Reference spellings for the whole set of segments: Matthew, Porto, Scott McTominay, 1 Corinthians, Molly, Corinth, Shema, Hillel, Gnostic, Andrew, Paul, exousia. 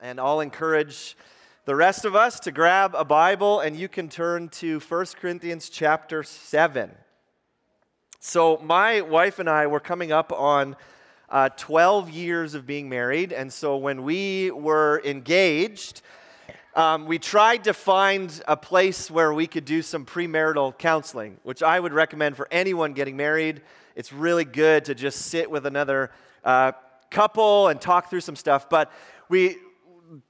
And I'll encourage the rest of us to grab a Bible, and you can turn to 1 Corinthians chapter 7. So my wife and I were coming up on 12 years of being married, and so when we were engaged, we tried to find a place where we could do some premarital counseling, which I would recommend for anyone getting married. It's really good to just sit with another couple and talk through some stuff, but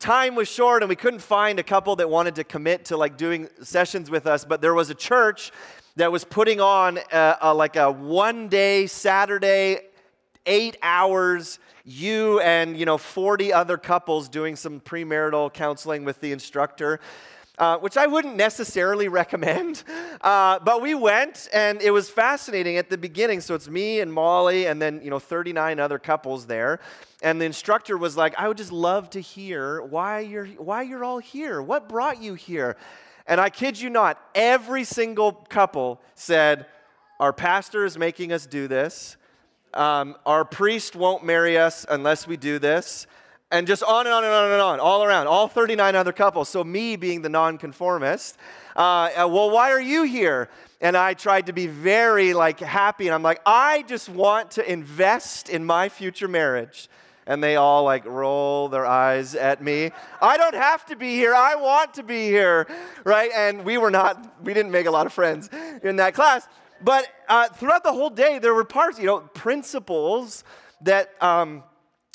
time was short, and we couldn't find a couple that wanted to commit to like doing sessions with us, but there was a church that was putting on a one-day Saturday, 8 hours, you and 40 other couples doing some premarital counseling with the instructor, which I wouldn't necessarily recommend, but we went, and it was fascinating at the beginning. So it's me and Molly, and then 39 other couples there. And the instructor was like, I would just love to hear why you're all here. What brought you here? And I kid you not, every single couple said, our pastor is making us do this. Our priest won't marry us unless we do this. And just on and on and on and on, all around, all 39 other couples. So me being the nonconformist, well, why are you here? And I tried to be very happy, and I'm like, I just want to invest in my future marriage. And they all roll their eyes at me. I don't have to be here. I want to be here, right? And we didn't make a lot of friends in that class. But throughout the whole day, there were parts, principles that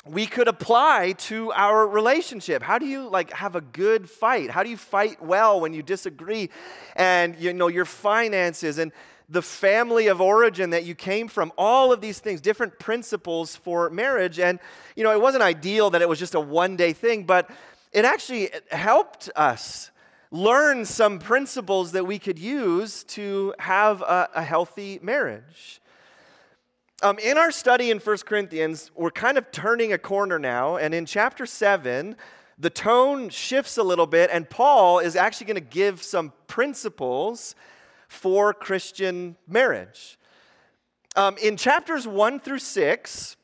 we could apply to our relationship. How do you have a good fight? How do you fight well when you disagree? And your finances and the family of origin that you came from, all of these things, different principles for marriage. And it wasn't ideal that it was just a one-day thing, but it actually helped us learn some principles that we could use to have a healthy marriage. In our study in 1 Corinthians, we're kind of turning a corner now, and in chapter 7, the tone shifts a little bit, and Paul is actually going to give some principles for Christian marriage. In chapters 1 through 6,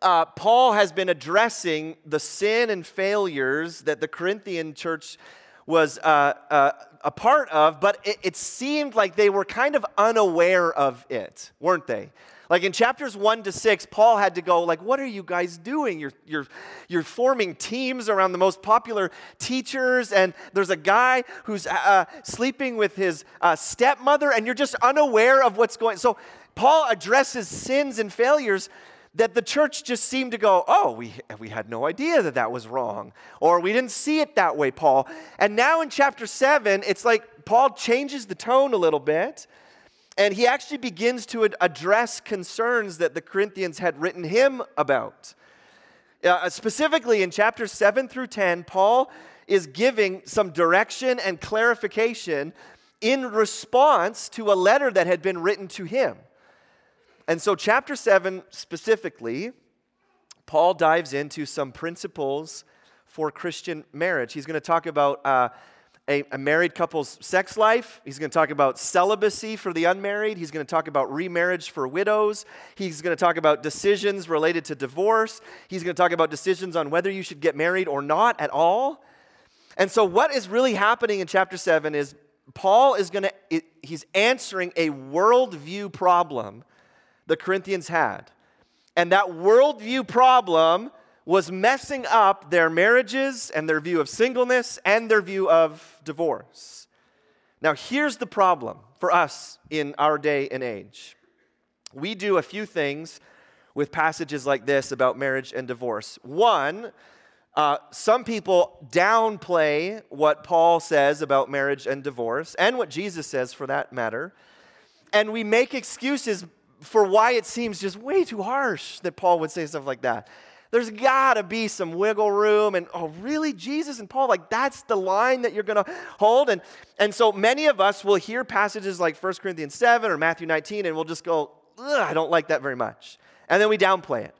Paul has been addressing the sin and failures that the Corinthian church was a part of, but it seemed like they were kind of unaware of it, weren't they? In chapters 1 to 6, Paul had to go, what are you guys doing? You're forming teams around the most popular teachers, and there's a guy who's sleeping with his stepmother, and you're just unaware of what's going on. So Paul addresses sins and failures that the church just seemed to go, oh, we had no idea that was wrong, or we didn't see it that way, Paul. And now in chapter 7, it's like Paul changes the tone a little bit, and he actually begins to address concerns that the Corinthians had written him about. Specifically, in chapters 7 through 10, Paul is giving some direction and clarification in response to a letter that had been written to him. And so chapter 7 specifically, Paul dives into some principles for Christian marriage. He's going to talk about a married couple's sex life. He's going to talk about celibacy for the unmarried. He's going to talk about remarriage for widows. He's going to talk about decisions related to divorce. He's going to talk about decisions on whether you should get married or not at all. And so what is really happening in chapter 7 is Paul is going to, he's answering a worldview problem the Corinthians had. And that worldview problem was messing up their marriages and their view of singleness and their view of divorce. Now, here's the problem for us in our day and age. We do a few things with passages like this about marriage and divorce. One, some people downplay what Paul says about marriage and divorce, and what Jesus says for that matter, and we make excuses for why it seems just way too harsh that Paul would say stuff like that. There's got to be some wiggle room, and oh, really, Jesus and Paul, that's the line that you're going to hold? And so many of us will hear passages like 1 Corinthians 7 or Matthew 19, and we'll just go, I don't like that very much, and then we downplay it.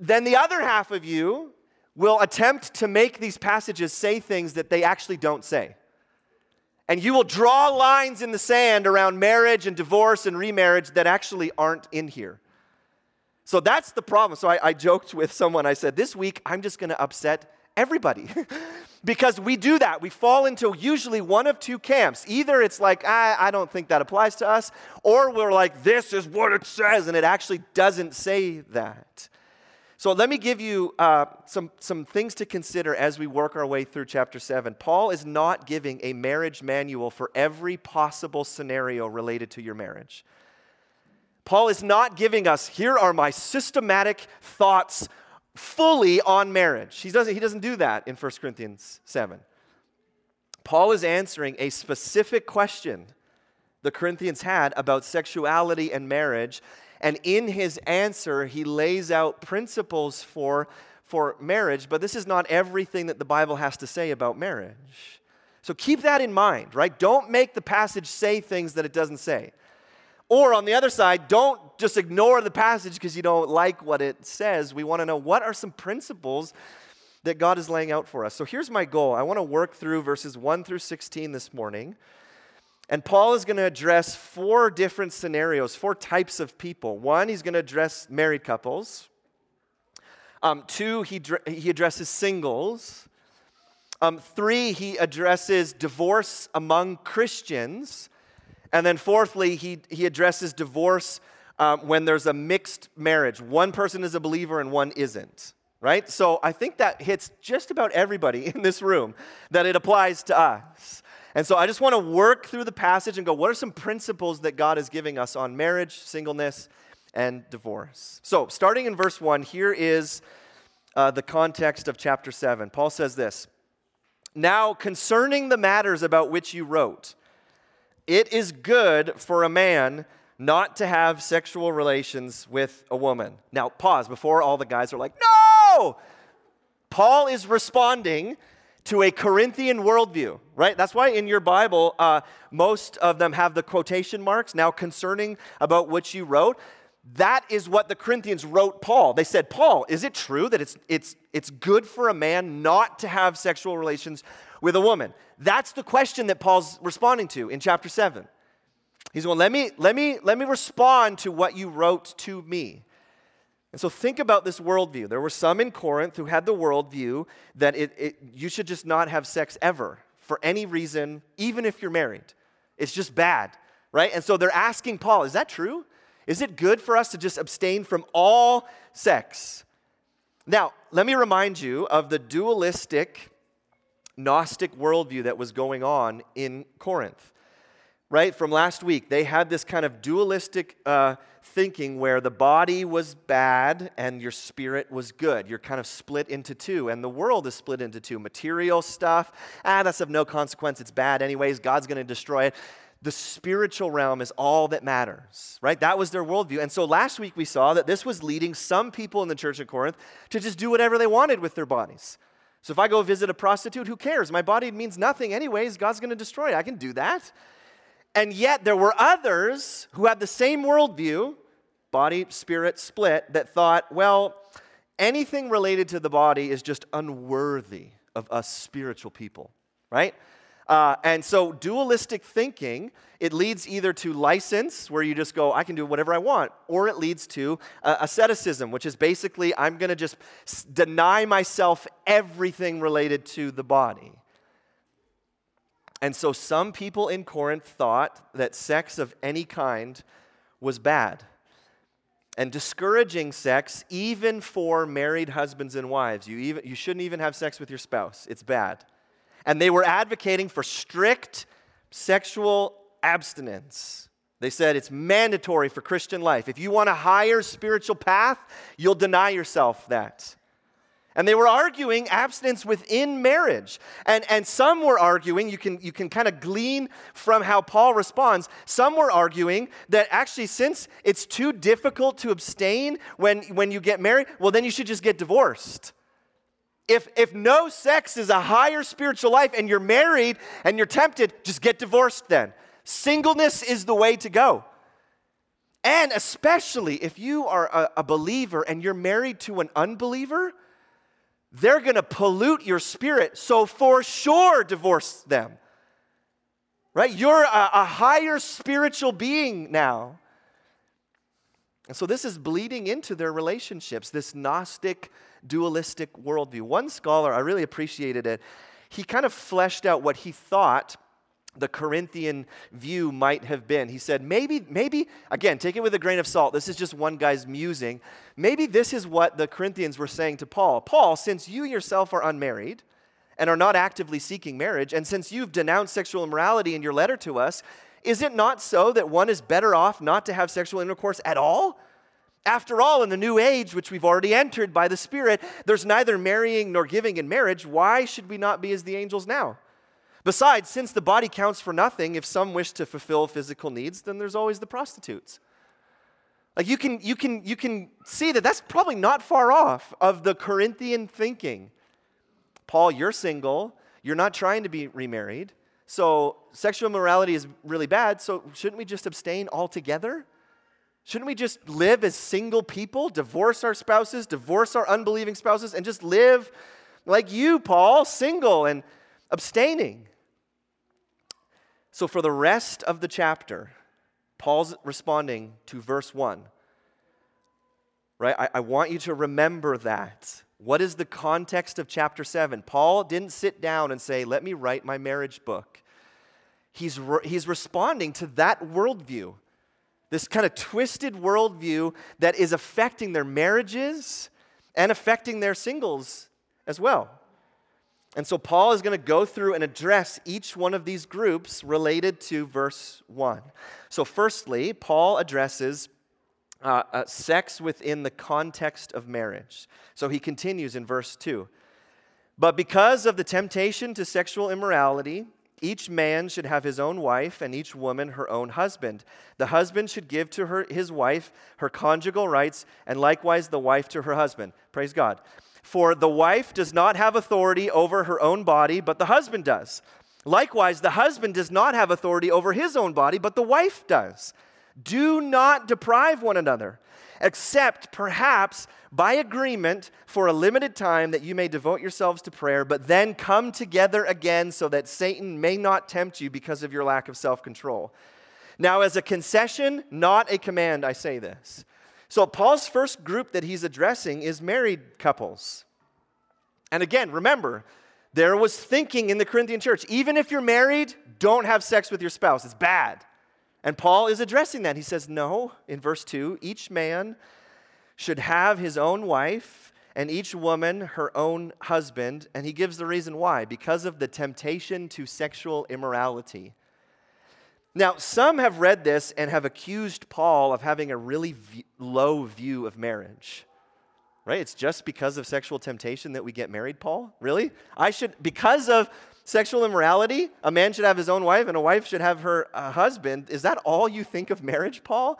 Then the other half of you will attempt to make these passages say things that they actually don't say, and you will draw lines in the sand around marriage and divorce and remarriage that actually aren't in here. So that's the problem. So I joked with someone. I said, this week, I'm just going to upset everybody. Because we do that. We fall into usually one of two camps. Either it's like, I don't think that applies to us, or we're like, this is what it says, and it actually doesn't say that. So let me give you some things to consider as we work our way through chapter 7. Paul is not giving a marriage manual for every possible scenario related to your marriage. Paul is not giving us, here are my systematic thoughts fully on marriage. He doesn't do that in 1 Corinthians 7. Paul is answering a specific question the Corinthians had about sexuality and marriage, and in his answer, he lays out principles for marriage, but this is not everything that the Bible has to say about marriage. So keep that in mind, right? Don't make the passage say things that it doesn't say. Or on the other side, don't just ignore the passage because you don't like what it says. We want to know what are some principles that God is laying out for us. So here's my goal. I want to work through verses 1 through 16 this morning. And Paul is going to address four different scenarios, four types of people. One, he's going to address married couples. Two, he addresses singles. Three, he addresses divorce among Christians. And then fourthly, he addresses divorce when there's a mixed marriage. One person is a believer and one isn't, right? So I think that hits just about everybody in this room, that it applies to us. And so I just want to work through the passage and go, what are some principles that God is giving us on marriage, singleness, and divorce? So starting in verse 1, here is the context of chapter 7. Paul says this, "Now concerning the matters about which you wrote, it is good for a man not to have sexual relations with a woman." Now, pause before all the guys are like, no! Paul is responding to a Corinthian worldview, right? That's why in your Bible, most of them have the quotation marks, "Now concerning about what you wrote." That is what the Corinthians wrote Paul. They said, Paul, is it true that it's good for a man not to have sexual relations with a woman? That's the question that Paul's responding to in chapter 7. He's going, let me respond to what you wrote to me. And so think about this worldview. There were some in Corinth who had the worldview that you should just not have sex ever for any reason, even if you're married. It's just bad, right? And so they're asking Paul, is that true? Is it good for us to just abstain from all sex? Now, let me remind you of the dualistic Gnostic worldview that was going on in Corinth, right? From last week, they had this kind of dualistic thinking where the body was bad and your spirit was good. You're kind of split into two, and the world is split into two. Material stuff, that's of no consequence. It's bad anyways. God's going to destroy it. The spiritual realm is all that matters, right? That was their worldview. And so last week we saw that this was leading some people in the church of Corinth to just do whatever they wanted with their bodies. So if I go visit a prostitute, who cares? My body means nothing anyways. God's going to destroy it. I can do that. And yet there were others who had the same worldview, body, spirit, split, that thought, well, anything related to the body is just unworthy of us spiritual people, right? And so dualistic thinking, it leads either to license, where you just go, I can do whatever I want, or it leads to asceticism, which is basically I'm going to just deny myself everything related to the body. And so some people in Corinth thought that sex of any kind was bad, and discouraging sex even for married husbands and wives. You shouldn't even have sex with your spouse. It's bad. And they were advocating for strict sexual abstinence. They said it's mandatory for Christian life. If you want a higher spiritual path, you'll deny yourself that. And they were arguing abstinence within marriage. And some were arguing, you can kind of glean from how Paul responds, some were arguing that actually since it's too difficult to abstain when you get married, well, then you should just get divorced. If no sex is a higher spiritual life and you're married and you're tempted, just get divorced then. Singleness is the way to go. And especially if you are a believer and you're married to an unbeliever, they're going to pollute your spirit, so for sure divorce them. Right? You're a higher spiritual being now. And so this is bleeding into their relationships, this Gnostic, dualistic worldview. One scholar, I really appreciated it, he kind of fleshed out what he thought the Corinthian view might have been. He said, maybe, again, take it with a grain of salt. This is just one guy's musing. Maybe this is what the Corinthians were saying to Paul. Paul, since you yourself are unmarried and are not actively seeking marriage, and since you've denounced sexual immorality in your letter to us, is it not so that one is better off not to have sexual intercourse at all? After all, in the new age, which we've already entered by the Spirit, there's neither marrying nor giving in marriage. Why should we not be as the angels now? Besides, since the body counts for nothing, if some wish to fulfill physical needs, then there's always the prostitutes. Like you can see that that's probably not far off of the Corinthian thinking. Paul, you're single. You're not trying to be remarried. So sexual immorality is really bad. So shouldn't we just abstain altogether? Shouldn't we just live as single people, divorce our spouses, divorce our unbelieving spouses, and just live like you, Paul, single and abstaining? So for the rest of the chapter, Paul's responding to verse 1. Right? I want you to remember that. What is the context of chapter 7? Paul didn't sit down and say, let me write my marriage book. He's responding to that worldview, this kind of twisted worldview that is affecting their marriages and affecting their singles as well. And so Paul is going to go through and address each one of these groups related to verse 1. So firstly, Paul addresses sex within the context of marriage. So he continues in verse 2. But because of the temptation to sexual immorality, each man should have his own wife and each woman her own husband. The husband should give to his wife her conjugal rights, and likewise the wife to her husband. Praise God. For the wife does not have authority over her own body, but the husband does. Likewise, the husband does not have authority over his own body, but the wife does. Do not deprive one another, except perhaps by agreement for a limited time that you may devote yourselves to prayer, but then come together again so that Satan may not tempt you because of your lack of self-control. Now, as a concession, not a command, I say this. So Paul's first group that he's addressing is married couples. And again, remember, there was thinking in the Corinthian church, even if you're married, don't have sex with your spouse. It's bad. And Paul is addressing that. He says, no, in verse 2, each man should have his own wife and each woman her own husband. And he gives the reason why. Because of the temptation to sexual immorality. Now, some have read this and have accused Paul of having a really low view of marriage, right? It's just because of sexual temptation that we get married, Paul? Really? Because of sexual immorality, a man should have his own wife and a wife should have her husband. Is that all you think of marriage, Paul?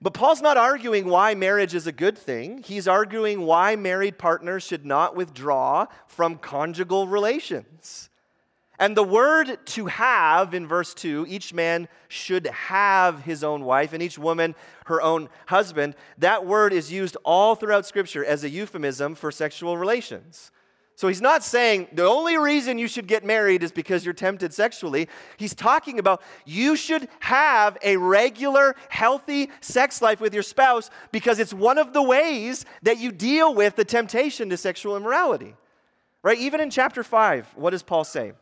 But Paul's not arguing why marriage is a good thing. He's arguing why married partners should not withdraw from conjugal relations. And the word to have in verse 2, each man should have his own wife and each woman her own husband, that word is used all throughout Scripture as a euphemism for sexual relations. So he's not saying the only reason you should get married is because you're tempted sexually. He's talking about you should have a regular, healthy sex life with your spouse because it's one of the ways that you deal with the temptation to sexual immorality. Right? Even in chapter 5, what does Paul say?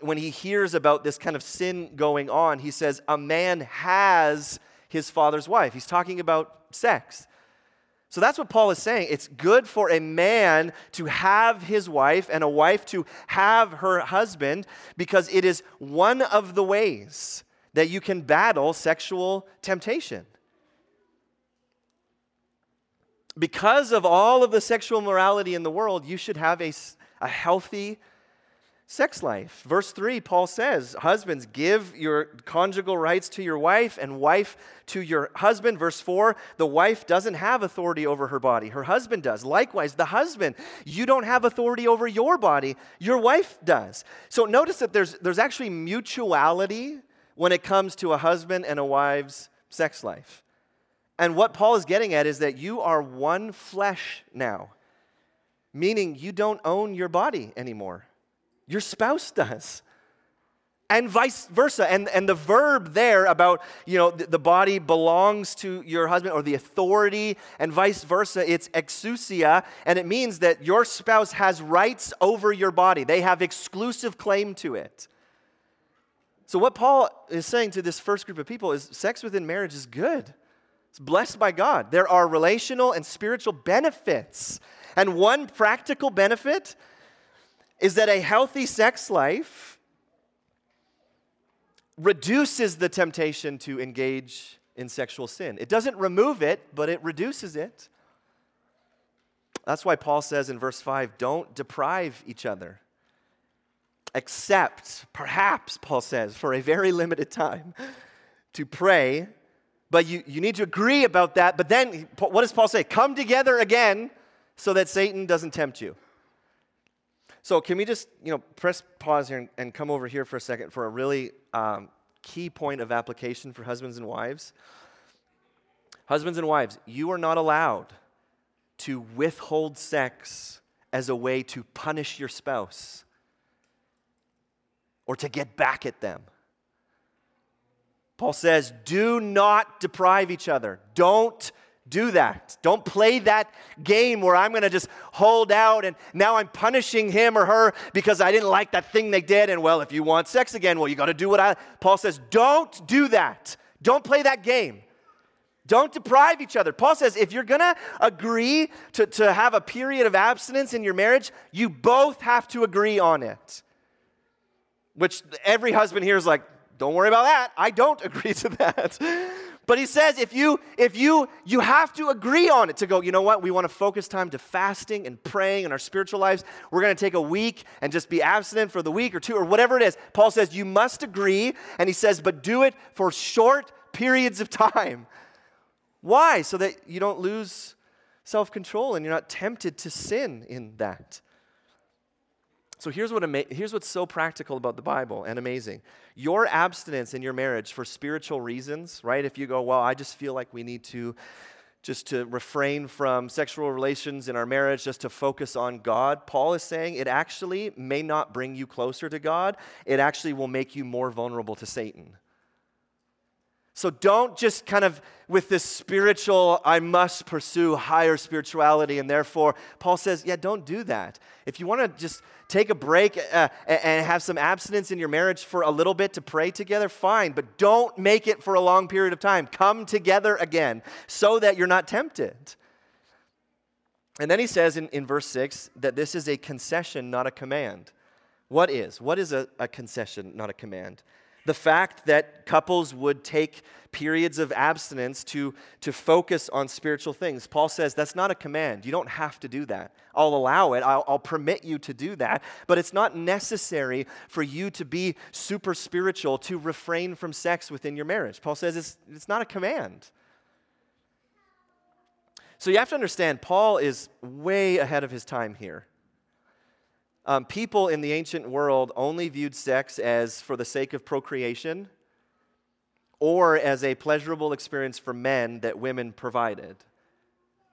When he hears about this kind of sin going on, he says, a man has his father's wife. He's talking about sex. So that's what Paul is saying. It's good for a man to have his wife and a wife to have her husband because it is one of the ways that you can battle sexual temptation. Because of all of the sexual morality in the world, you should have a healthy sex life. Verse 3, Paul says, husbands, give your conjugal rights to your wife and wife to your husband. Verse 4, the wife doesn't have authority over her body. Her husband does. Likewise, the husband, you don't have authority over your body. Your wife does. So notice that there's actually mutuality when it comes to a husband and a wife's sex life. And what Paul is getting at is that you are one flesh now, meaning you don't own your body anymore. Your spouse does. and vice versa. And the verb there about, you know, the body belongs to your husband, or the authority, and vice versa, it's exousia, and it means that your spouse has rights over your body. They have exclusive claim to it. So what Paul is saying to this first group of people is sex within marriage is good. It's blessed by God. There are relational and spiritual benefits. And one practical benefit is that a healthy sex life reduces the temptation to engage in sexual sin. It doesn't remove it, but it reduces it. That's why Paul says in verse 5, don't deprive each other. Except, perhaps, Paul says, for a very limited time, to pray. But you need to agree about that. But then, what does Paul say? Come together again so that Satan doesn't tempt you. So can we just, you know, press pause here and come over here for a second for a really key point of application for husbands and wives. Husbands and wives, you are not allowed to withhold sex as a way to punish your spouse or to get back at them. Paul says, do not deprive each other. Don't do that. Don't play that game where I'm going to just hold out and now I'm punishing him or her because I didn't like that thing they did. And well, if you want sex again, well, you got to do what I... Paul says, don't do that. Don't play that game. Don't deprive each other. Paul says, if you're going to agree to have a period of abstinence in your marriage, you both have to agree on it. Which every husband here is like, don't worry about that. I don't agree to that. But he says if you have to agree on it to go, you know what, we want to focus time to fasting and praying in our spiritual lives. We're going to take a week and just be abstinent for the week or two or whatever it is. Paul says you must agree, and he says, but do it for short periods of time. Why? So that you don't lose self-control and you're not tempted to sin in that. So here's what's so practical about the Bible and amazing. Your abstinence in your marriage for spiritual reasons, right? If you go, well, I just feel like we need to just to refrain from sexual relations in our marriage, just to focus on God. Paul is saying it actually may not bring you closer to God. It actually will make you more vulnerable to Satan. So don't just kind of with this spiritual, I must pursue higher spirituality, and therefore, Paul says, yeah, don't do that. If you want to just take a break and have some abstinence in your marriage for a little bit to pray together, fine, but don't make it for a long period of time. Come together again so that you're not tempted. And then he says in verse 6 that this is a concession, not a command. What is a concession, not a command? The fact that couples would take periods of abstinence to focus on spiritual things. Paul says that's not a command. You don't have to do that. I'll allow it. I'll permit you to do that. But it's not necessary for you to be super spiritual to refrain from sex within your marriage. Paul says it's not a command. So you have to understand, Paul is way ahead of his time here. People in the ancient world only viewed sex as for the sake of procreation or as a pleasurable experience for men that women provided.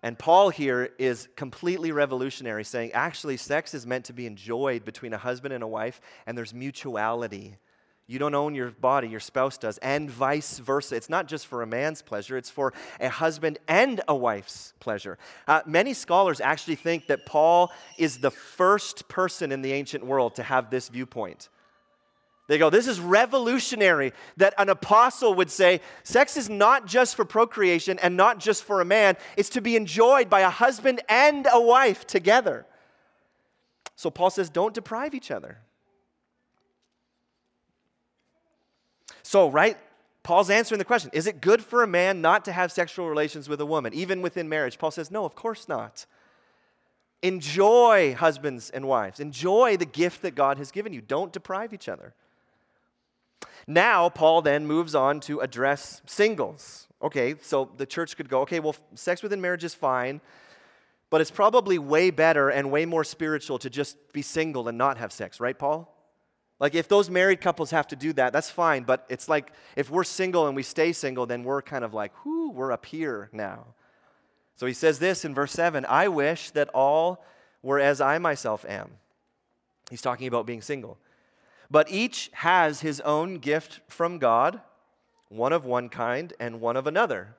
And Paul here is completely revolutionary, saying actually sex is meant to be enjoyed between a husband and a wife, and there's mutuality. You don't own your body, your spouse does, and vice versa. It's not just for a man's pleasure, it's for a husband and a wife's pleasure. Many scholars actually think that Paul is the first person in the ancient world to have this viewpoint. They go, this is revolutionary that an apostle would say, sex is not just for procreation and not just for a man, it's to be enjoyed by a husband and a wife together. So Paul says, don't deprive each other. So, right, Paul's answering the question, is it good for a man not to have sexual relations with a woman, even within marriage? Paul says, no, of course not. Enjoy, husbands and wives. Enjoy the gift that God has given you. Don't deprive each other. Now, Paul then moves on to address singles. Okay, so the church could go, okay, well, sex within marriage is fine, but it's probably way better and way more spiritual to just be single and not have sex, right, Paul? Like, if those married couples have to do that, that's fine. But it's like, if we're single and we stay single, then we're kind of like, whoo, we're up here now. So he says this in verse 7, I wish that all were as I myself am. He's talking about being single. But each has his own gift from God, one of one kind and one of another.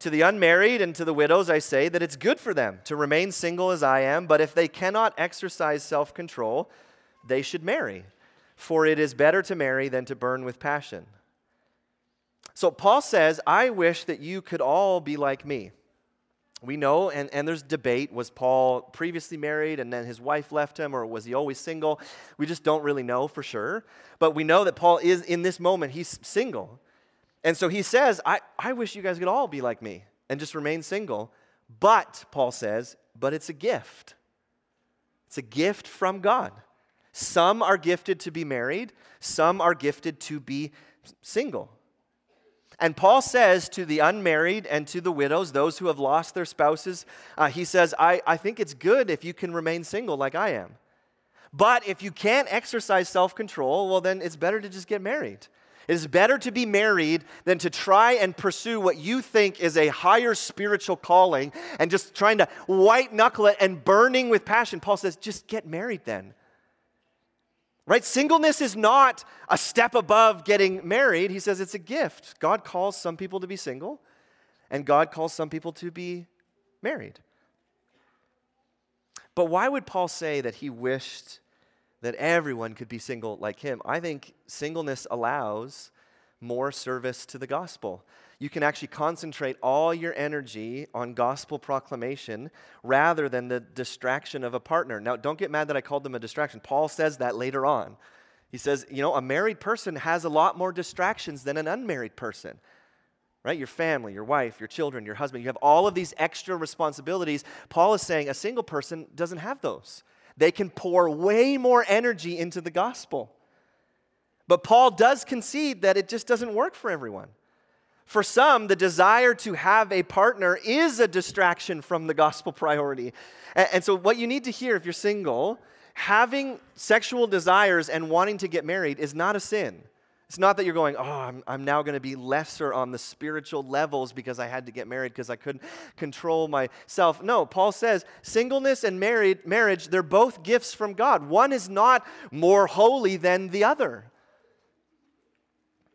To the unmarried and to the widows, I say that it's good for them to remain single as I am, but if they cannot exercise self-control, they should marry, for it is better to marry than to burn with passion. So Paul says, I wish that you could all be like me. We know, and there's debate, was Paul previously married and then his wife left him, or was he always single? We just don't really know for sure. But we know that Paul is, in this moment, he's single. And so he says, I wish you guys could all be like me and just remain single. But, Paul says, but it's a gift. It's a gift from God. Some are gifted to be married. Some are gifted to be single. And Paul says to the unmarried and to the widows, those who have lost their spouses, he says, I think it's good if you can remain single like I am. But if you can't exercise self-control, well, then it's better to just get married. It is better to be married than to try and pursue what you think is a higher spiritual calling and just trying to white-knuckle it and burning with passion. Paul says, just get married then. Right? Singleness is not a step above getting married. He says it's a gift. God calls some people to be single, and God calls some people to be married. But why would Paul say that he wished that everyone could be single like him? I think singleness allows more service to the gospel. You can actually concentrate all your energy on gospel proclamation rather than the distraction of a partner. Now, don't get mad that I called them a distraction. Paul says that later on. He says, you know, a married person has a lot more distractions than an unmarried person, right? Your family, your wife, your children, your husband, you have all of these extra responsibilities. Paul is saying a single person doesn't have those. They can pour way more energy into the gospel. But Paul does concede that it just doesn't work for everyone. For some, the desire to have a partner is a distraction from the gospel priority. And so what you need to hear if you're single, having sexual desires and wanting to get married is not a sin. It's not that you're going, oh, I'm now going to be lesser on the spiritual levels because I had to get married because I couldn't control myself. No, Paul says singleness and marriage, they're both gifts from God. One is not more holy than the other.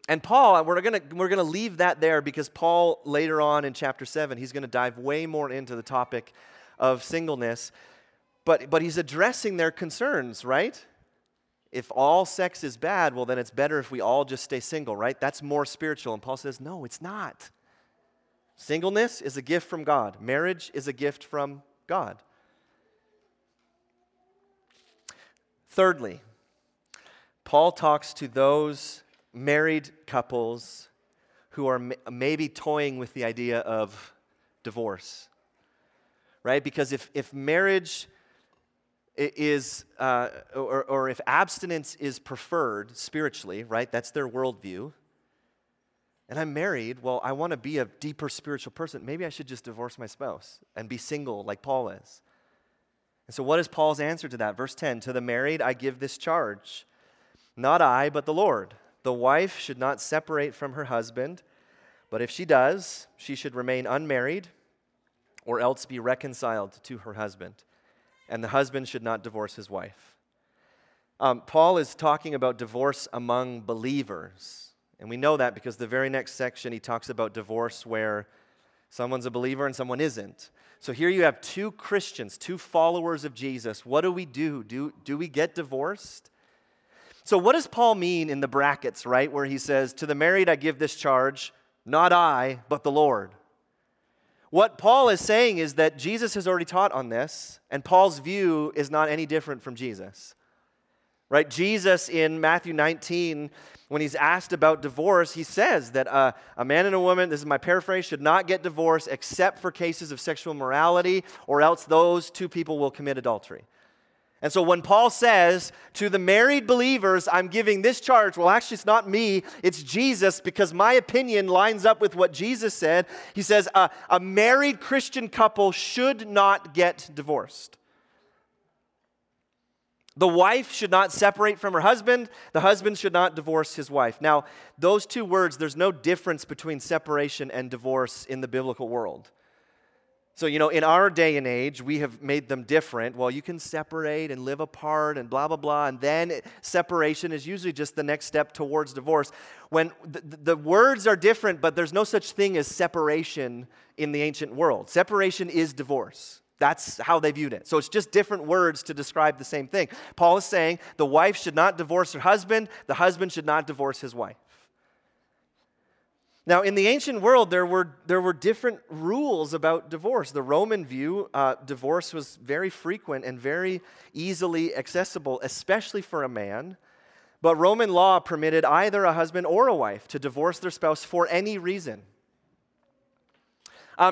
And Paul, we're going to leave that there because Paul, later on in chapter 7, he's going to dive way more into the topic of singleness. But he's addressing their concerns, right? If all sex is bad, well, then it's better if we all just stay single, right? That's more spiritual. And Paul says, no, it's not. Singleness is a gift from God. Marriage is a gift from God. Thirdly, Paul talks to those married couples who are maybe toying with the idea of divorce, right? Because if marriage is, or if abstinence is preferred spiritually, right? That's their worldview. And I'm married, well, I want to be a deeper spiritual person. Maybe I should just divorce my spouse and be single like Paul is. And so what is Paul's answer to that? Verse 10, to the married I give this charge, not I, but the Lord. The wife should not separate from her husband, but if she does, she should remain unmarried or else be reconciled to her husband. And the husband should not divorce his wife. Paul is talking about divorce among believers. And we know that because the very next section he talks about divorce where someone's a believer and someone isn't. So here you have two Christians, two followers of Jesus. What do we do? Do we get divorced? So what does Paul mean in the brackets, right, where he says, to the married I give this charge, not I, but the Lord? What Paul is saying is that Jesus has already taught on this, and Paul's view is not any different from Jesus. Right? Jesus in Matthew 19, when he's asked about divorce, he says that a man and a woman, this is my paraphrase, should not get divorced except for cases of sexual immorality, or else those two people will commit adultery. And so when Paul says to the married believers, I'm giving this charge, well, actually it's not me, it's Jesus, because my opinion lines up with what Jesus said. He says a married Christian couple should not get divorced. The wife should not separate from her husband. The husband should not divorce his wife. Now, those two words, there's no difference between separation and divorce in the biblical world. So, you know, in our day and age, we have made them different. Well, you can separate and live apart and blah, blah, blah. And then separation is usually just the next step towards divorce. When the words are different, but there's no such thing as separation in the ancient world. Separation is divorce. That's how they viewed it. So it's just different words to describe the same thing. Paul is saying the wife should not divorce her husband. The husband should not divorce his wife. Now, in the ancient world, there were different rules about divorce. The Roman view, divorce was very frequent and very easily accessible, especially for a man. But Roman law permitted either a husband or a wife to divorce their spouse for any reason.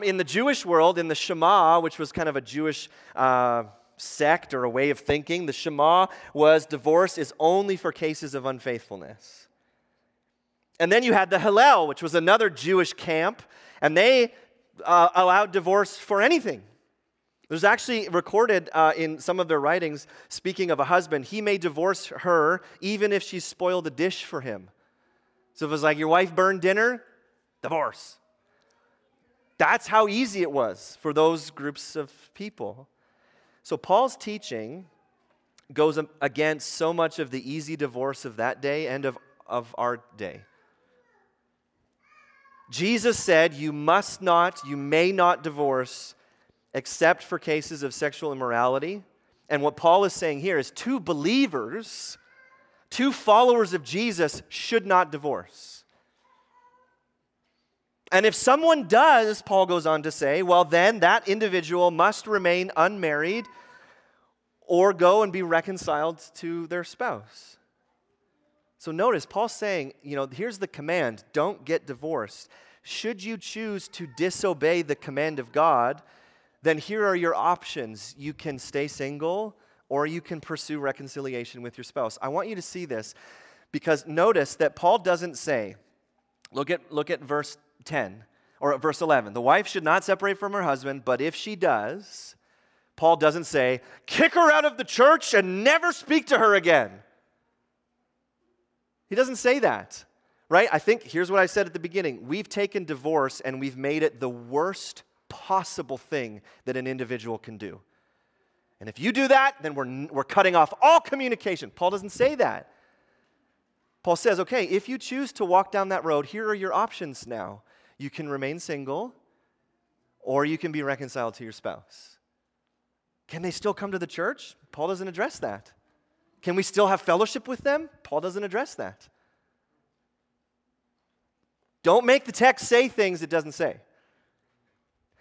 In the Jewish world, in the Shema, which was kind of a Jewish sect or a way of thinking, the Shema was divorce is only for cases of unfaithfulness. And then you had the Hillel, which was another Jewish camp, and they allowed divorce for anything. There's actually recorded in some of their writings, speaking of a husband, he may divorce her even if she spoiled a dish for him. So if it was like your wife burned dinner, divorce. That's how easy it was for those groups of people. So Paul's teaching goes against so much of the easy divorce of that day and of our day. Jesus said, you must not, you may not divorce except for cases of sexual immorality. And what Paul is saying here is two believers, two followers of Jesus should not divorce. And if someone does, Paul goes on to say, well then that individual must remain unmarried or go and be reconciled to their spouse. So notice, Paul's saying, you know, here's the command, don't get divorced. Should you choose to disobey the command of God, then here are your options. You can stay single or you can pursue reconciliation with your spouse. I want you to see this because notice that Paul doesn't say, look at verse 10 or at verse 11. The wife should not separate from her husband, but if she does, Paul doesn't say, kick her out of the church and never speak to her again. He doesn't say that, right? I think, here's what I said at the beginning. We've taken divorce and we've made it the worst possible thing that an individual can do. And if you do that, then we're cutting off all communication. Paul doesn't say that. Paul says, okay, if you choose to walk down that road, here are your options now. You can remain single or you can be reconciled to your spouse. Can they still come to the church? Paul doesn't address that. Can we still have fellowship with them? Paul doesn't address that. Don't make the text say things it doesn't say.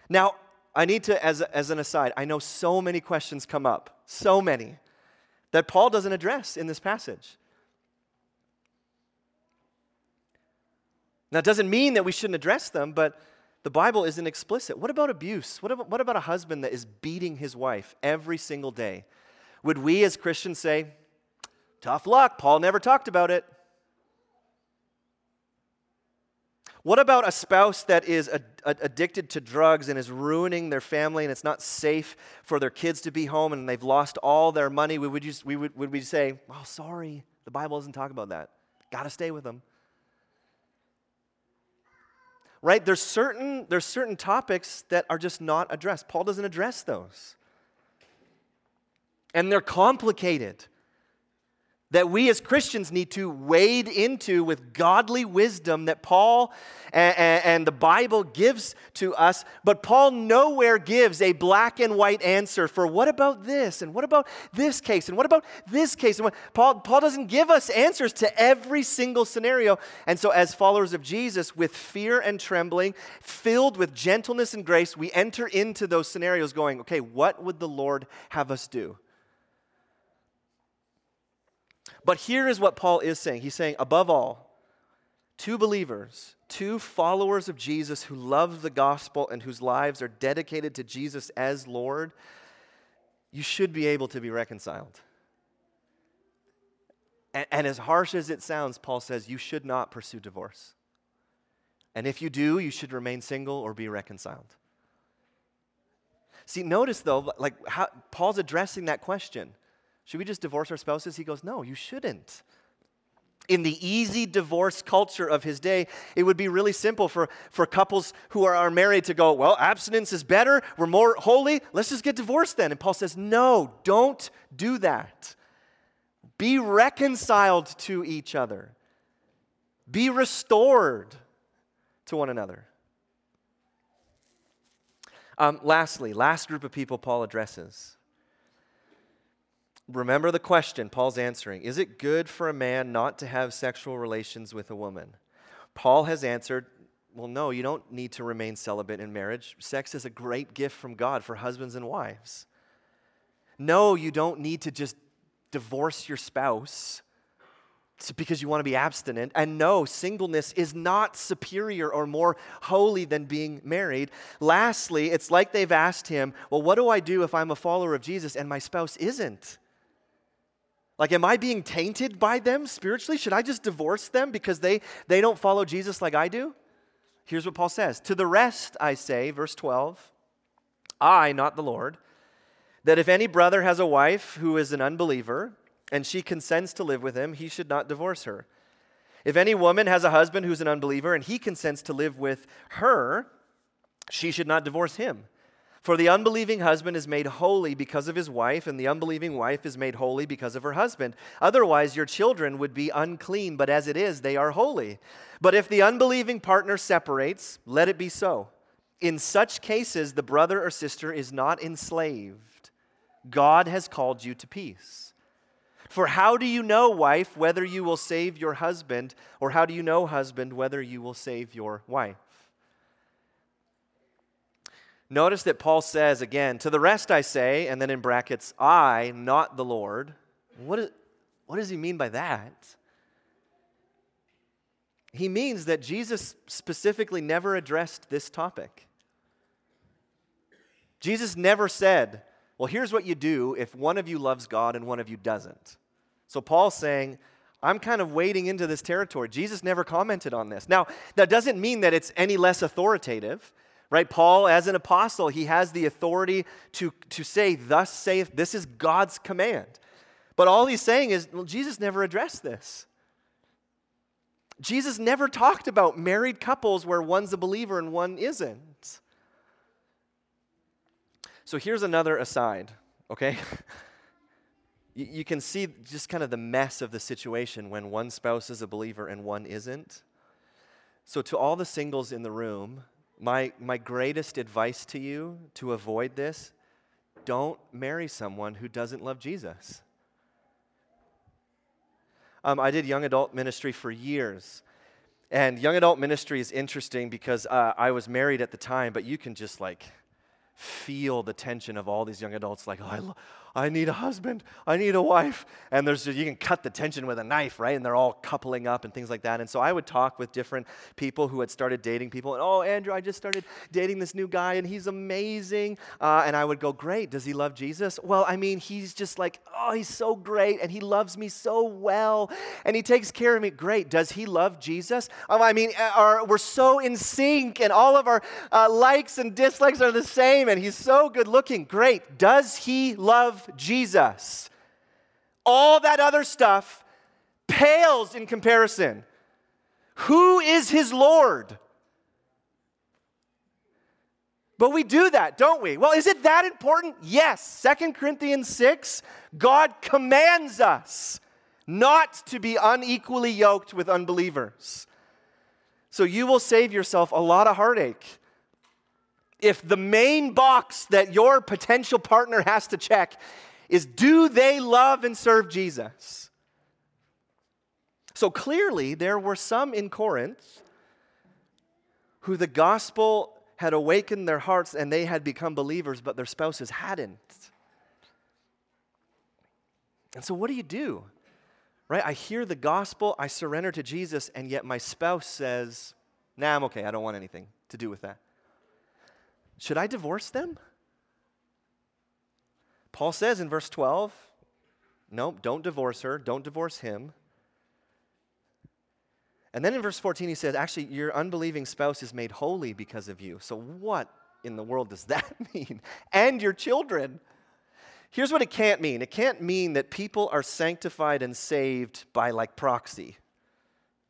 Now, I need to, as an aside, I know so many questions come up, so many, that Paul doesn't address in this passage. Now, it doesn't mean that we shouldn't address them, but the Bible isn't explicit. What about abuse? What about a husband that is beating his wife every single day? Would we as Christians say, tough luck, Paul never talked about it? What about a spouse that is addicted to drugs and is ruining their family and it's not safe for their kids to be home and they've lost all their money? Would we say, oh, sorry, the Bible doesn't talk about that. Got to stay with them. Right? There's certain topics that are just not addressed. Paul doesn't address those. And they're complicated that we as Christians need to wade into with godly wisdom that Paul and the Bible gives to us. But Paul nowhere gives a black and white answer for what about this and what about this case and what about this case. Paul doesn't give us answers to every single scenario. And so as followers of Jesus, with fear and trembling, filled with gentleness and grace, we enter into those scenarios going, okay, what would the Lord have us do? But here is what Paul is saying. He's saying, above all, two believers, two followers of Jesus who love the gospel and whose lives are dedicated to Jesus as Lord, you should be able to be reconciled. And as harsh as it sounds, Paul says, you should not pursue divorce. And if you do, you should remain single or be reconciled. See, notice though, like how Paul's addressing that question. Should we just divorce our spouses? He goes, no, you shouldn't. in the easy divorce culture of his day, it would be really simple for couples who are married to go, well, abstinence is better, we're more holy, let's just get divorced then. And Paul says, no, don't do that. Be reconciled to each other. Be restored to one another. Lastly, last group of people Paul addresses. Remember the question Paul's answering. Is it good for a man not to have sexual relations with a woman? Paul has answered, well, no, you don't need to remain celibate in marriage. Sex is a great gift from God for husbands and wives. No, you don't need to just divorce your spouse because you want to be abstinent. And no, singleness is not superior or more holy than being married. Lastly, it's like they've asked him, well, what do I do if I'm a follower of Jesus and my spouse isn't? Like, am I being tainted by them spiritually? Should I just divorce them because they don't follow Jesus like I do? Here's what Paul says. To the rest, I say, verse 12, I, not the Lord, that if any brother has a wife who is an unbeliever, and she consents to live with him, he should not divorce her. If any woman has a husband who's an unbeliever and he consents to live with her, she should not divorce him. For the unbelieving husband is made holy because of his wife, and the unbelieving wife is made holy because of her husband. Otherwise, your children would be unclean, but as it is, they are holy. But if the unbelieving partner separates, let it be so. In such cases, the brother or sister is not enslaved. God has called you to peace. For how do you know, wife, whether you will save your husband, or how do you know, husband, whether you will save your wife? Notice that Paul says again, to the rest I say, and then in brackets, I, not the Lord. What does he mean by that? He means that Jesus specifically never addressed this topic. Jesus never said, well, here's what you do if one of you loves God and one of you doesn't. So Paul's saying, I'm kind of wading into this territory. Jesus never commented on this. Now, that doesn't mean that it's any less authoritative, right? Paul, as an apostle, he has the authority to say, thus saith, this is God's command. But all he's saying is, well, Jesus never addressed this. Jesus never talked about married couples where one's a believer and one isn't. So here's another aside, okay? You can see just kind of the mess of the situation when one spouse is a believer and one isn't. So to all the singles in the room, my greatest advice to you to avoid this, don't marry someone who doesn't love Jesus. I did young adult ministry for years. And young adult ministry is interesting because I was married at the time, but you can just like feel the tension of all these young adults like, oh, I need a husband, I need a wife, and you can cut the tension with a knife, right? And they're all coupling up and things like that. And so I would talk with different people who had started dating people, and oh, Andrew, I just started dating this new guy and he's amazing, and I would go, great, does he love Jesus? Well, I mean, he's just like, oh, he's so great and he loves me so well and he takes care of me. Great, does he love Jesus? We're so in sync and all of our likes and dislikes are the same. And he's so good looking. Great. Does he love Jesus? All that other stuff pales in comparison. Who is his Lord? But we do that, don't we? Well, is it that important? Yes. 2 Corinthians 6, God commands us not to be unequally yoked with unbelievers. So you will save yourself a lot of heartache if the main box that your potential partner has to check is, do they love and serve Jesus? So clearly, there were some in Corinth who the gospel had awakened their hearts and they had become believers, but their spouses hadn't. And so what do? Right? I hear the gospel, I surrender to Jesus, and yet my spouse says, nah, I'm okay, I don't want anything to do with that. Should I divorce them? Paul says in verse 12, nope, don't divorce her, don't divorce him. And then in verse 14 he says, actually, your unbelieving spouse is made holy because of you. So what in the world does that mean? And your children. Here's what it can't mean. It can't mean that people are sanctified and saved by like proxy.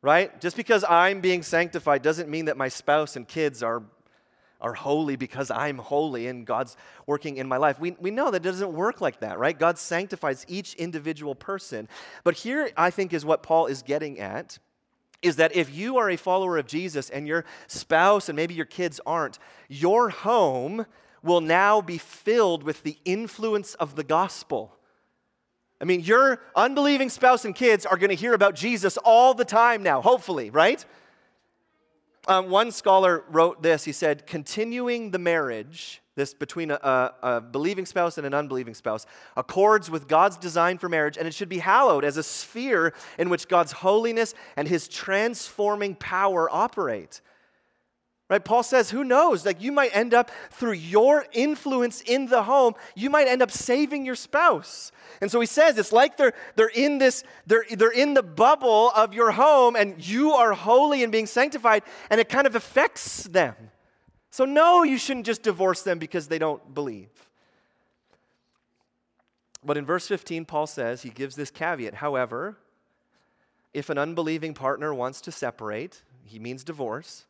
right? Just because I'm being sanctified doesn't mean that my spouse and kids are holy because I'm holy and God's working in my life. We know that it doesn't work like that, right? God sanctifies each individual person. But here, I think, is what Paul is getting at, is that if you are a follower of Jesus and your spouse and maybe your kids aren't, your home will now be filled with the influence of the gospel. I mean, your unbelieving spouse and kids are going to hear about Jesus all the time now, hopefully, right? One scholar wrote this. He said, continuing the marriage, this between a believing spouse and an unbelieving spouse, accords with God's design for marriage, and it should be hallowed as a sphere in which God's holiness and his transforming power operate. Right? Paul says, who knows? Like, you might end up, through your influence in the home, you might end up saving your spouse. And so he says, it's like they're in the bubble of your home, and you are holy and being sanctified, and it kind of affects them. So no, you shouldn't just divorce them because they don't believe. But in verse 15, Paul says, he gives this caveat. However, if an unbelieving partner wants to separate, he means divorce,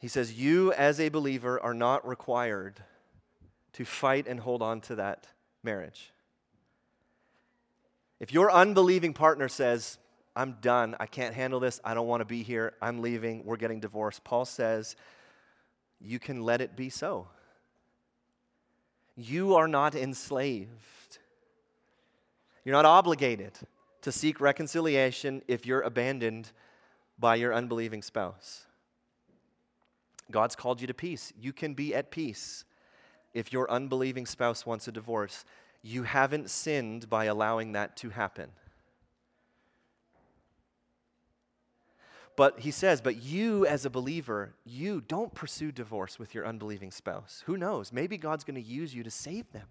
he says, you as a believer are not required to fight and hold on to that marriage. If your unbelieving partner says, I'm done, I can't handle this, I don't want to be here, I'm leaving, we're getting divorced, Paul says, you can let it be so. You are not enslaved. You're not obligated to seek reconciliation if you're abandoned by your unbelieving spouse. God's called you to peace. You can be at peace if your unbelieving spouse wants a divorce. You haven't sinned by allowing that to happen. But he says, but you as a believer, you don't pursue divorce with your unbelieving spouse. Who knows? Maybe God's going to use you to save them.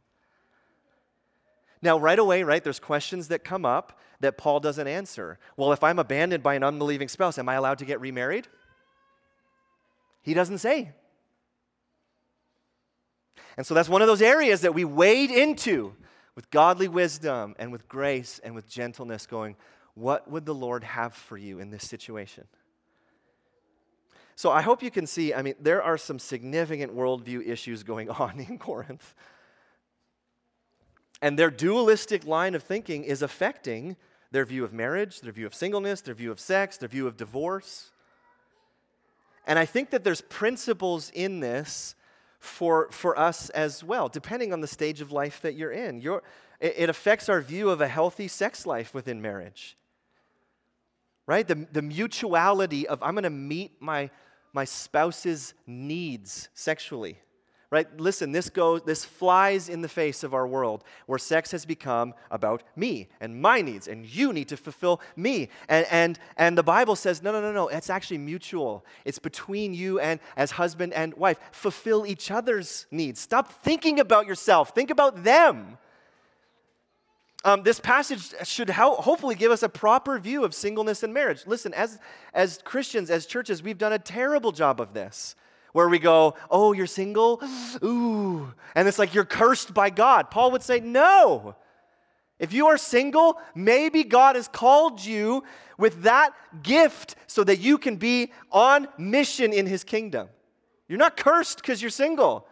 Now, right away, right, there's questions that come up that Paul doesn't answer. Well, if I'm abandoned by an unbelieving spouse, am I allowed to get remarried? He doesn't say. And so that's one of those areas that we wade into with godly wisdom and with grace and with gentleness, going, what would the Lord have for you in this situation? So I hope you can see, I mean, there are some significant worldview issues going on in Corinth. And their dualistic line of thinking is affecting their view of marriage, their view of singleness, their view of sex, their view of divorce. And I think that there's principles in this for us as well, depending on the stage of life that you're in. It affects our view of a healthy sex life within marriage, right? The mutuality of, I'm going to meet my spouse's needs sexually, right? Listen, this flies in the face of our world where sex has become about me and my needs, and you need to fulfill me. And the Bible says, no, it's actually mutual. It's between you and as husband and wife. Fulfill each other's needs. Stop thinking about yourself. Think about them. This passage should hopefully give us a proper view of singleness and marriage. Listen, as Christians, as churches, we've done a terrible job of this, where we go, oh, you're single? Ooh. And it's like you're cursed by God. Paul would say, no. If you are single, maybe God has called you with that gift so that you can be on mission in his kingdom. You're not cursed because you're single.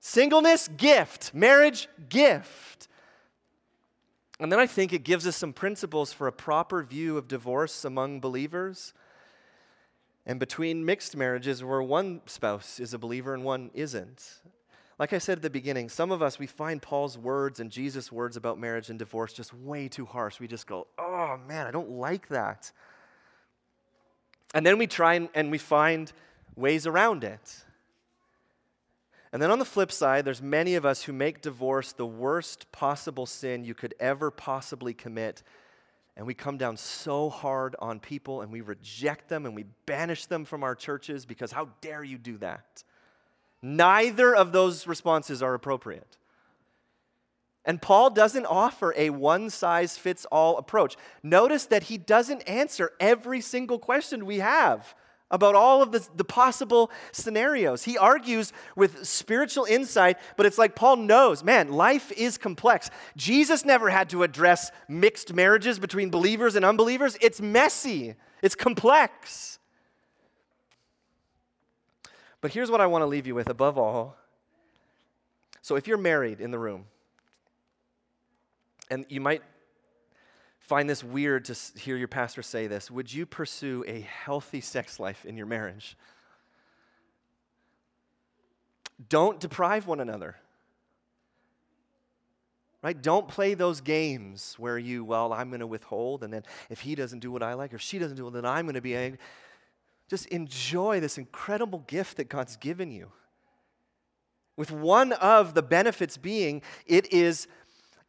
Singleness, gift. Marriage, gift. And then I think it gives us some principles for a proper view of divorce among believers, and between mixed marriages where one spouse is a believer and one isn't. Like I said at the beginning, some of us, we find Paul's words and Jesus' words about marriage and divorce just way too harsh. We just go, oh man, I don't like that. And then we try and we find ways around it. And then on the flip side, there's many of us who make divorce the worst possible sin you could ever possibly commit. And we come down so hard on people, and we reject them, and we banish them from our churches because how dare you do that? Neither of those responses are appropriate. And Paul doesn't offer a one-size-fits-all approach. Notice that he doesn't answer every single question we have about all of the possible scenarios. He argues with spiritual insight, but it's like Paul knows, man, life is complex. Jesus never had to address mixed marriages between believers and unbelievers. It's messy. It's complex. But here's what I want to leave you with above all. So if you're married in the room, and you might find this weird to hear your pastor say this, would you pursue a healthy sex life in your marriage? Don't deprive one another. Right? Don't play those games where you, well, I'm going to withhold, and then if he doesn't do what I like, or if she doesn't do it, then I'm going to be angry. Just enjoy this incredible gift that God's given you. With one of the benefits being, it is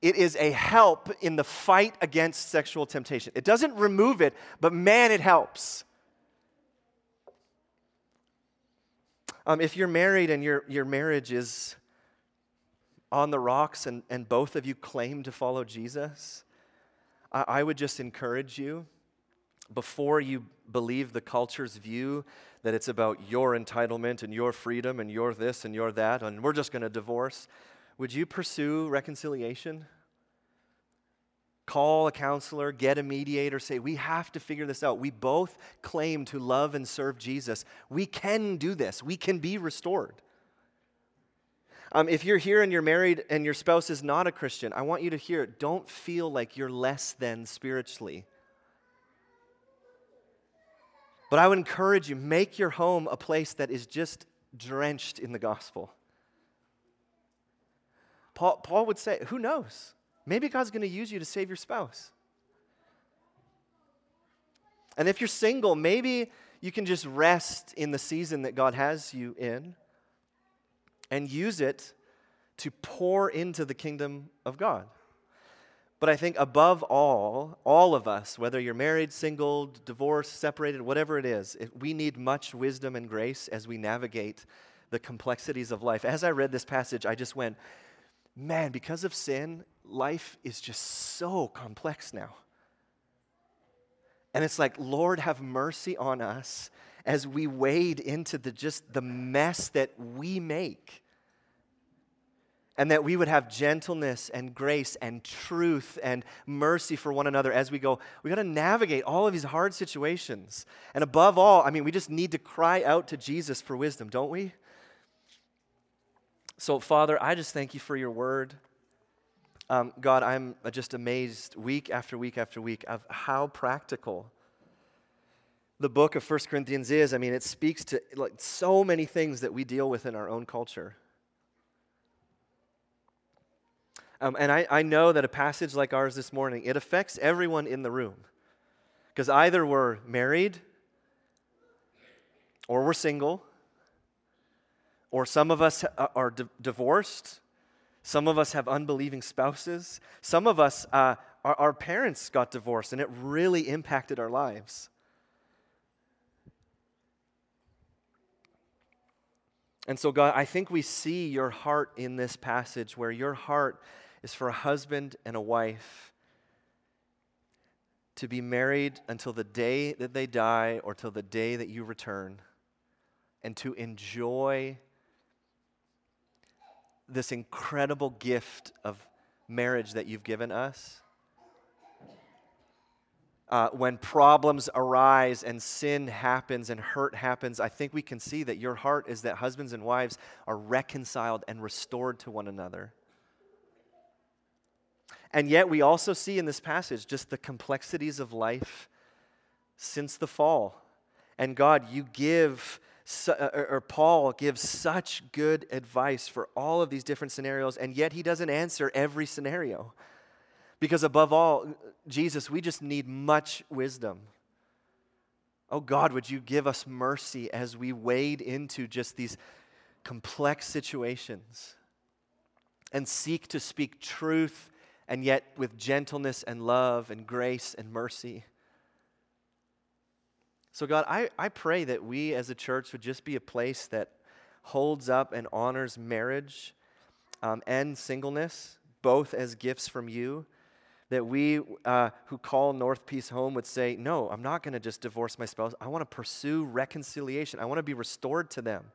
a help in the fight against sexual temptation. It doesn't remove it, but man, it helps. If you're married and your marriage is on the rocks and both of you claim to follow Jesus, I would just encourage you, before you believe the culture's view that it's about your entitlement and your freedom and your this and your that, and we're just going to divorce, would you pursue reconciliation? Call a counselor, get a mediator, say, we have to figure this out. We both claim to love and serve Jesus. We can do this. We can be restored. If you're here and you're married and your spouse is not a Christian, I want you to hear, don't feel like you're less than spiritually. But I would encourage you, make your home a place that is just drenched in the gospel. Paul would say, who knows? Maybe God's going to use you to save your spouse. And if you're single, maybe you can just rest in the season that God has you in and use it to pour into the kingdom of God. But I think above all of us, whether you're married, single, divorced, separated, whatever it is, we need much wisdom and grace as we navigate the complexities of life. As I read this passage, I just went, man, because of sin, life is just so complex now. And it's like, Lord, have mercy on us as we wade into the mess that we make. And that we would have gentleness and grace and truth and mercy for one another as we go. We got to navigate all of these hard situations. And above all, we just need to cry out to Jesus for wisdom, don't we? So, Father, I just thank you for your word. God, I'm just amazed week after week after week of how practical the book of 1 Corinthians is. It speaks to like so many things that we deal with in our own culture. And I know that a passage like ours this morning, it affects everyone in the room. Because either we're married, or we're single, or some of us are divorced, some of us have unbelieving spouses, some of us, our parents got divorced, and it really impacted our lives. And so, God, I think we see your heart in this passage, where your heart is for a husband and a wife to be married until the day that they die or till the day that you return, and to enjoy this incredible gift of marriage that you've given us. When problems arise and sin happens and hurt happens, I think we can see that your heart is that husbands and wives are reconciled and restored to one another. And yet we also see in this passage just the complexities of life since the fall. And God, Paul gives such good advice for all of these different scenarios, and yet he doesn't answer every scenario. Because above all, Jesus, we just need much wisdom. Oh God, would you give us mercy as we wade into just these complex situations and seek to speak truth, and yet with gentleness and love and grace and mercy. So God, I pray that we as a church would just be a place that holds up and honors marriage and singleness, both as gifts from you. that we who call North Peace home would say, no, I'm not going to just divorce my spouse. I want to pursue reconciliation. I want to be restored to them.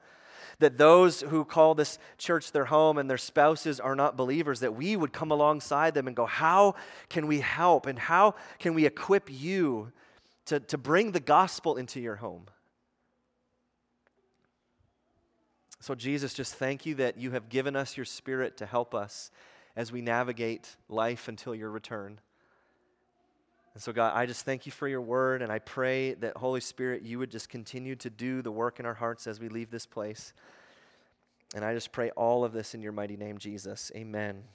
That those who call this church their home and their spouses are not believers, that we would come alongside them and go, how can we help and how can we equip you to bring the gospel into your home? So Jesus, just thank you that you have given us your Spirit to help us as we navigate life until your return. And so God, I just thank you for your word, and I pray that Holy Spirit, you would just continue to do the work in our hearts as we leave this place. And I just pray all of this in your mighty name, Jesus. Amen.